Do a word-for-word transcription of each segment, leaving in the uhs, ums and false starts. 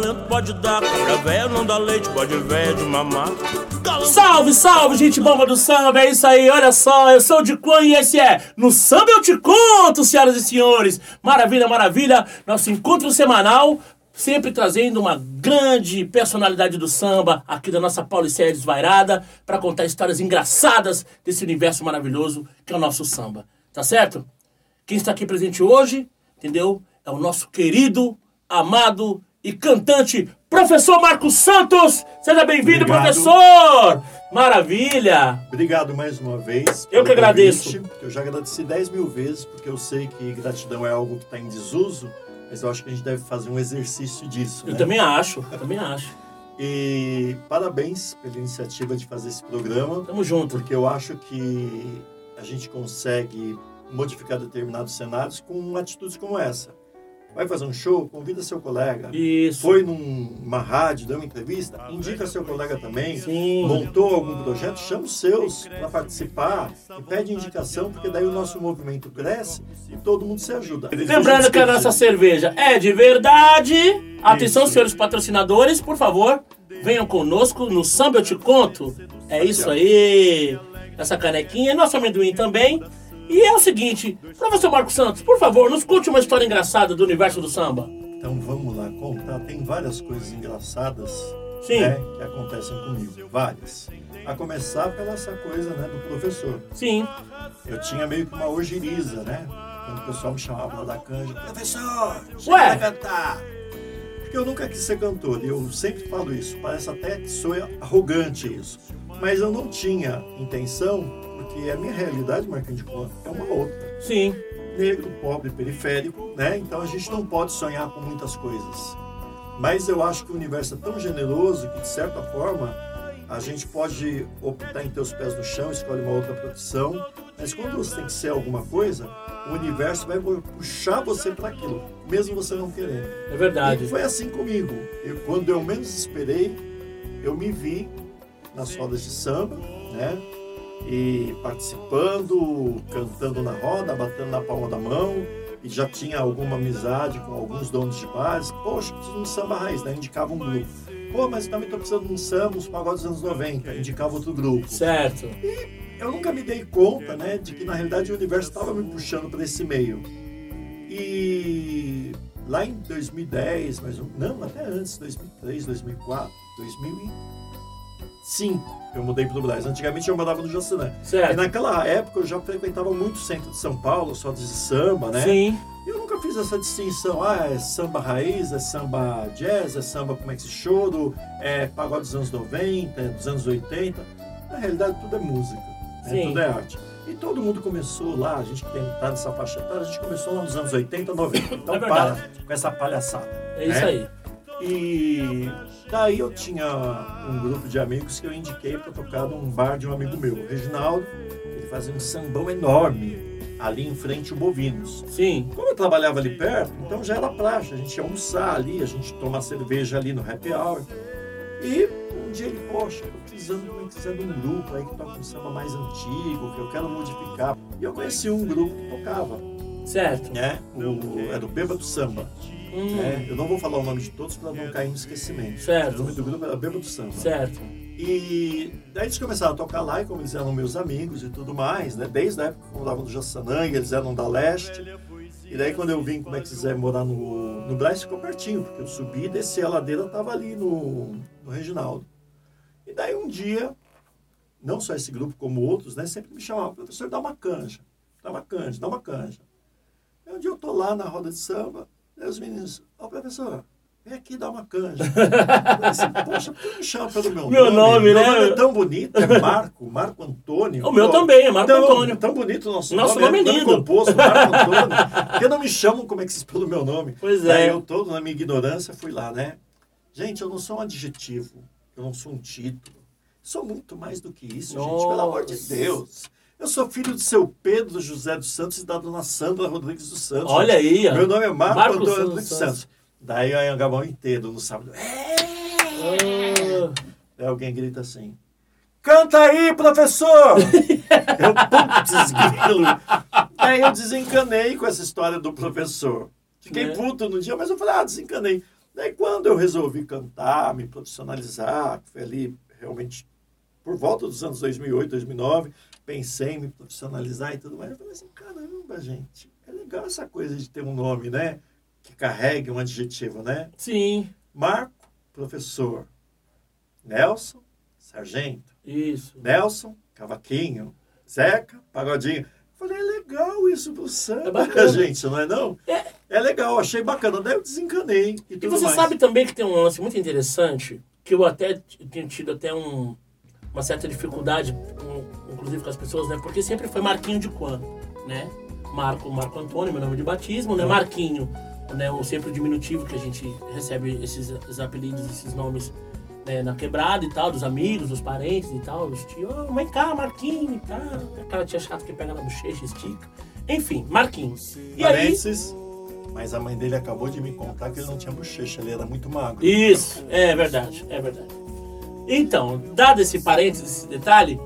talento pode dar, cabra velho não dá leite, pode velho de mamar. Salve, salve, gente bomba do samba, é isso aí, olha só, eu sou o Dicuã e esse é No Samba Eu Te Conto, senhoras e senhores. Maravilha, maravilha, nosso encontro semanal, sempre trazendo uma grande personalidade do samba, aqui da nossa Paulicéia desvairada, para contar histórias engraçadas desse universo maravilhoso que é o nosso samba, tá certo? Quem está aqui presente hoje, entendeu? É o nosso querido, amado e cantante, professor Marcos Santos. Seja bem-vindo, obrigado, professor! Maravilha! Obrigado mais uma vez. Eu que agradeço. Convite. Eu já agradeci dez mil vezes, porque eu sei que gratidão é algo que está em desuso, mas eu acho que a gente deve fazer um exercício disso. Eu né? também acho, eu também acho. E parabéns pela iniciativa de fazer esse programa. Tamo junto. Porque eu acho que a gente consegue modificar determinados cenários com atitudes como essa. Vai fazer um show? Convida seu colega. Isso. Foi numa rádio, deu uma entrevista? Indica seu colega também. Sim. Montou algum projeto? Chama os seus para participar e pede indicação, porque daí o nosso movimento cresce e todo mundo se ajuda. Lembrando que a nossa cerveja é de verdade. Atenção, senhores patrocinadores, por favor, venham conosco no Samba Eu Te Conto. É isso aí. Essa canequinha, nosso amendoim também. E é o seguinte, professor Marcos Santos, por favor, nos conte uma história engraçada do universo do samba. Então vamos lá contar, tem várias coisas engraçadas, sim, né, que acontecem comigo, várias. A começar pela essa coisa, né, do professor. Sim. Eu tinha meio que uma ojeriza, né, quando o pessoal me chamava lá da canja, professor, você vai cantar. Porque eu nunca quis ser cantor, e eu sempre falo isso, parece até que sou arrogante isso. Mas eu não tinha intenção. E a minha realidade, Marquinhos de Costa, é uma outra. Sim. Negro, pobre, periférico, né? Então a gente não pode sonhar com muitas coisas. Mas eu acho que o universo é tão generoso que, de certa forma, a gente pode optar em ter os pés no chão, escolhe uma outra profissão. Mas quando você tem que ser alguma coisa, o universo vai puxar você para aquilo, mesmo você não querendo. É verdade. E foi assim comigo. Eu, quando eu menos esperei, eu me vi nas rodas de samba, né? E participando, cantando na roda, batendo na palma da mão, e já tinha alguma amizade com alguns donos de bares. Poxa, preciso de um samba raiz, né? Indicava um grupo. Pô, mas também estou precisando de um samba, uns pagodes dos anos noventa, indicava outro grupo. Certo. E eu nunca me dei conta, né, de que na realidade o universo estava me puxando para esse meio. E lá em dois mil e dez, mas não, até antes, dois mil e três, dois mil e quatro, dois mil e cinco, eu mudei para o Brás. Antigamente eu morava no Jaciné. E naquela época eu já frequentava muito o centro de São Paulo, só de samba, né? Sim. E eu nunca fiz essa distinção. Ah, é samba raiz, é samba jazz, é samba como é que se choro, é pagode dos anos noventa, é dos anos oitenta. Na realidade tudo é música, né? Tudo é arte. E todo mundo começou lá, a gente que está nessa faixa etária, a gente começou lá nos anos oitenta, noventa. Então é para com essa palhaçada. É isso, né? Aí. E daí eu tinha um grupo de amigos que eu indiquei para tocar num bar de um amigo meu, o Reginaldo. Ele fazia um sambão enorme ali em frente ao Bovinos. Sim. Como eu trabalhava ali perto, então já era praxe, a gente ia almoçar ali, a gente tomar cerveja ali no happy hour. E um dia ele, poxa, eu tô precisando, precisando de um grupo aí que toca um samba mais antigo, que eu quero modificar. E eu conheci um grupo que tocava. Certo. Né? O, era o Beba do Samba. Hum. É, eu não vou falar o nome de todos para não cair no esquecimento. Certo. O nome do grupo era Beba do Samba. Certo. E daí eles começaram a tocar lá, e como eles eram meus amigos e tudo mais, né? Desde a época que eu morava no Jaçananga, eles eram da Leste. E daí quando eu vim, como é que quiser, morar no, no Brás, ficou pertinho, porque eu subi e desci a ladeira, tava ali no, no Reginaldo. E daí um dia, não só esse grupo como outros, né? Sempre me chamavam, professor, dá uma canja, dá uma canja, dá uma canja. E um dia eu tô lá na roda de samba, aí os meninos, ó, oh, professor, vem aqui dar uma canja. Assim, poxa, por que me chama pelo meu nome? Meu nome, né? Meu nome é tão bonito, é Marco, Marco Antônio. O meu ó, também, é Marco tão, Antônio. Tão bonito o nosso, nosso nome, nome é lindo. Composto, Marco Antônio. Por que não me chamam, como é que se pelo meu nome? Pois é. Aí eu todo, na minha ignorância, fui lá, né? Gente, eu não sou um adjetivo, eu não sou um título. Sou muito mais do que isso, Nossa. gente, pelo amor de Deus. Eu sou filho do seu Pedro José dos Santos e da dona Sandra Rodrigues dos Santos. Olha aí. Meu nome é Marco Marcos Antônio Rodrigues dos Santos. Santos. Daí o Anhangabaú inteiro no sábado. Daí alguém grita assim, canta aí, professor! Eu puto desgrilo. Daí eu desencanei com essa história do professor. Fiquei puto no dia, mas eu falei, ah, desencanei. Daí, quando eu resolvi cantar, me profissionalizar, foi ali realmente por volta dos anos dois mil e oito, dois mil e nove, pensei em me profissionalizar e tudo mais. Eu falei assim, caramba, gente, é legal essa coisa de ter um nome, né? Que carregue um adjetivo, né? Sim. Marco, professor. Nelson, sargento. Isso. Nelson, cavaquinho. Zeca, pagodinho. Falei, é legal isso pro samba, é gente, não é não? É, é legal, achei bacana. Daí eu desencanei e tudo mais. E você mais. Sabe também que tem um lance muito interessante, que eu até tenho tido até um, uma certa dificuldade, um, inclusive com as pessoas, né? Porque sempre foi Marquinhos Dicuã, né? Marco, Marco Antônio, meu nome de batismo, né? Marquinho, né? O sempre o diminutivo que a gente recebe esses, esses apelidos, esses nomes, né? Na quebrada e tal, dos amigos, dos parentes e tal, os tios, oh, vem cá, Marquinho e tal, aquela tia chata que pega na bochecha, estica, enfim, Marquinhos. E Parênteses, aí... mas a mãe dele acabou de me contar que ele não tinha bochecha, ele era muito magro. Isso, é verdade, é verdade. Então, dado esse parênteses, esse detalhe,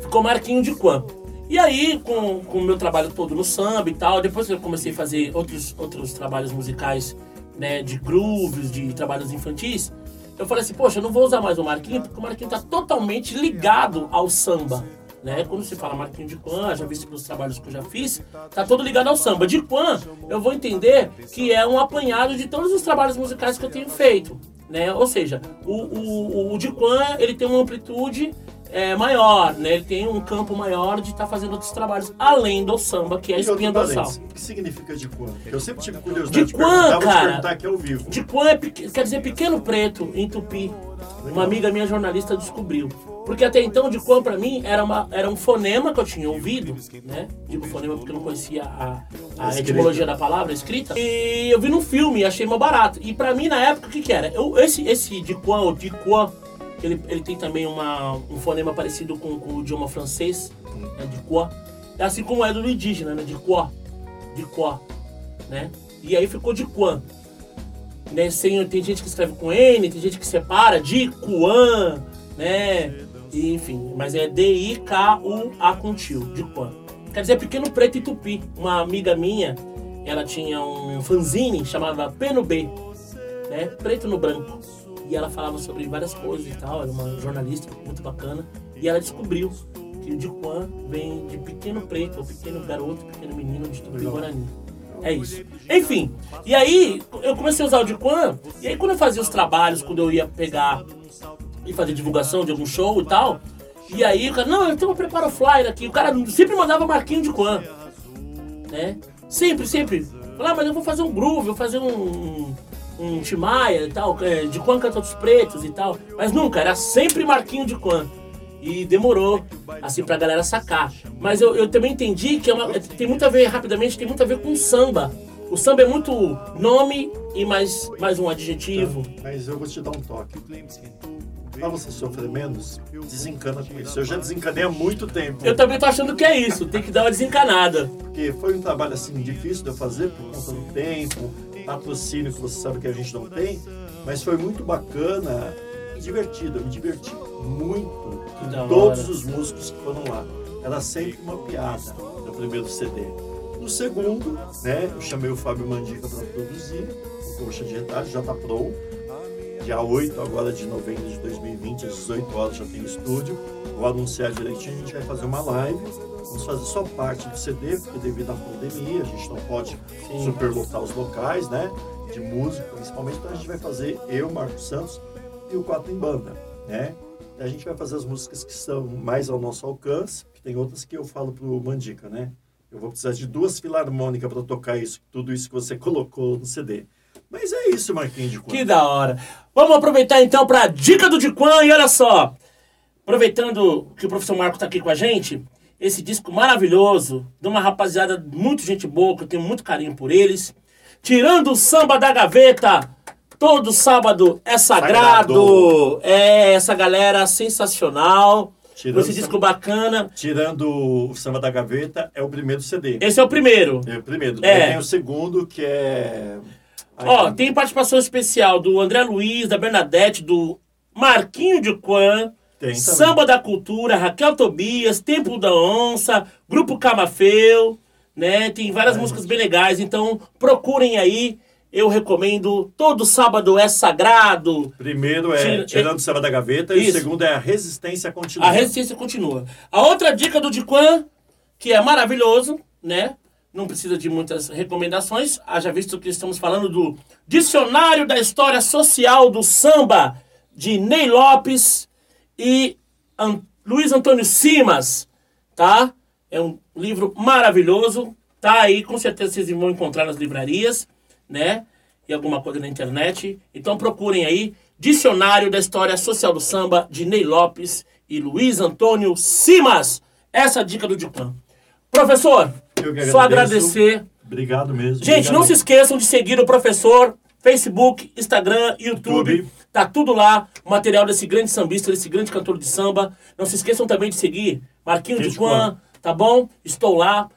ficou Marquinhos Dicuã. E aí, com o meu trabalho todo no samba e tal, depois eu comecei a fazer outros, outros trabalhos musicais, né, de grooves, de trabalhos infantis, eu falei assim, poxa, eu não vou usar mais o Marquinho, porque o Marquinho tá totalmente ligado ao samba, né? Quando se fala Marquinho Dicuã, já visto pelos trabalhos que eu já fiz, tá todo ligado ao samba. Dicuã, eu vou entender que é um apanhado de todos os trabalhos musicais que eu tenho feito, né? Ou seja, o, o, o Dicuã, ele tem uma amplitude... é maior, né? Ele tem um campo maior de estar tá fazendo outros trabalhos, além do samba, que é a espinha dorsal. O que significa Dicuã? Eu sempre tive curiosidade de perguntar, vou te perguntar aqui ao vivo. Dicuã é pequ... quer dizer pequeno preto, em tupi. Legal. Uma amiga minha jornalista descobriu. Porque até então, Dicuã pra mim era, uma... era um fonema que eu tinha ouvido, né? Digo fonema porque eu não conhecia a, a etimologia da palavra, a escrita. E eu vi num filme e achei mó barato. E pra mim, na época, o que que era? Eu, esse, esse Dicuã, ou Dicuã, Ele, ele tem também uma, um fonema parecido com, com o idioma francês, né, Dicuã. Assim como é do indígena, né, Dicuã, Dicuã, né? E aí ficou Dicuã. Né, sem, tem gente que escreve com N, tem gente que separa, Dicuã, né? E, enfim, mas é D I K U A com tio, Dicuã. Quer dizer, pequeno preto e tupi. Uma amiga minha, ela tinha um fanzine, chamava P no B, né? Preto no branco. E ela falava sobre várias coisas e tal, era uma jornalista muito bacana. E ela descobriu que o Dicuã vem de pequeno preto, ou pequeno garoto, pequeno menino de Tupi Guarani. É isso. Enfim, e aí eu comecei a usar o Dicuã, e aí quando eu fazia os trabalhos, quando eu ia pegar e fazer divulgação de algum show e tal, e aí o cara, não, eu tenho um preparo flyer aqui, o cara sempre mandava Marquinho Dicuã, né? Sempre, sempre. Falava, mas eu vou fazer um groove, vou fazer um... um um Timaya e tal, Dicuã canta dos pretos e tal, mas nunca, era sempre Marquinhos Dicuã. E demorou, assim, pra galera sacar. Mas eu, eu também entendi que é uma, tem muito a ver, rapidamente, tem muito a ver com samba. O samba é muito nome e mais, mais um adjetivo. Mas eu vou te dar um toque. Pra você sofrer menos, desencana com isso. Eu já desencanei há muito tempo. Eu também tô achando que é isso, tem que dar uma desencanada. Porque foi um trabalho, assim, difícil de eu fazer por conta do tempo, patrocínio que você sabe que a gente não tem, mas foi muito bacana e divertido. Eu me diverti muito com todos os músicos que foram lá. Era sempre uma piada no primeiro C D. No segundo, né, eu chamei o Fábio Mandica para produzir o Coxa de Retalho, já está pronto. Dia oito agora de novembro de dois mil e vinte, às dezoito horas já tem o estúdio. Vou anunciar direitinho, a gente vai fazer uma live. Vamos fazer só parte do C D, porque devido à pandemia a gente não pode superlotar os locais, né? De música, principalmente. Então a gente vai fazer eu, Marcos Santos e o Quatro em Banda, né? E a gente vai fazer as músicas que são mais ao nosso alcance, que tem outras que eu falo pro Mandica, né? Eu vou precisar de duas filarmônicas para tocar isso, tudo isso que você colocou no C D. Mas é isso, Marquinhos Dicuã. Que da hora. Vamos aproveitar então para a dica do Dicuã e olha só. Aproveitando que o professor Marco está aqui com a gente, esse disco maravilhoso, de uma rapaziada muito gente boa, que eu tenho muito carinho por eles. Tirando o Samba da Gaveta, todo sábado é sagrado. sagrado. É, essa galera sensacional. Tirando esse disco samba, bacana. Tirando o Samba da Gaveta, é o primeiro C D. Esse é o primeiro. É o primeiro. É. Tem o segundo, que é... Ó, tem participação especial do André Luiz, da Bernadette, do Marquinhos Dicuã, Samba da Cultura, Raquel Tobias, Tempo da Onça, Grupo Camafeu, né? Tem várias é, músicas bem legais, então procurem aí eu recomendo. Todo sábado é sagrado. Primeiro é Tira, Tirando o Samba da Gaveta isso. E o segundo é A Resistência Continua. A Resistência Continua. A outra dica do Dicuã, que é maravilhoso, né? Não precisa de muitas recomendações, haja visto que estamos falando do Dicionário da História Social do Samba, de Ney Lopes e An- Luiz Antônio Simas, tá? É um livro maravilhoso, tá aí, com certeza vocês vão encontrar nas livrarias, né? E alguma coisa na internet. Então procurem aí, Dicionário da História Social do Samba, de Ney Lopes e Luiz Antônio Simas. Essa é a dica do Dicuã. Professor, só agradecer. Obrigado mesmo. Gente, obrigado. Não se esqueçam de seguir o professor, Facebook, Instagram, YouTube. YouTube. Tá tudo lá, o material desse grande sambista, desse grande cantor de samba. Não se esqueçam também de seguir Marquinhos Dicuã, tá bom? Estou lá.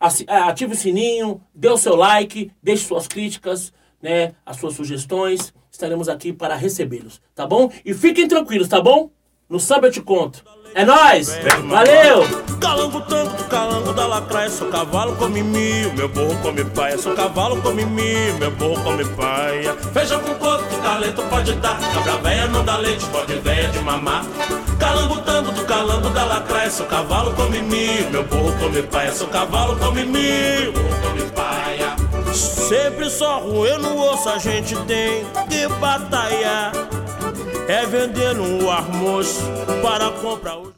Ative o sininho, dê o seu like, deixe suas críticas, né, as suas sugestões. Estaremos aqui para recebê-los, tá bom? E fiquem tranquilos, tá bom? No Samba Eu Te Conto. É nóis! Valeu! Calango tango, calango da lacraia, sou cavalo come mio, meu burro come paia, sou cavalo come mio, meu burro come paia. Feijão com coco, que talento pode dar, cabra véia não dá leite, pode véia de mamar. Calango tango, do calango da lacraia, sou cavalo come mio, meu burro come paia, sou cavalo come mio, meu burro come paia. Sempre só roer no osso a gente tem que batalhar. É vendendo o almoço para comprar o...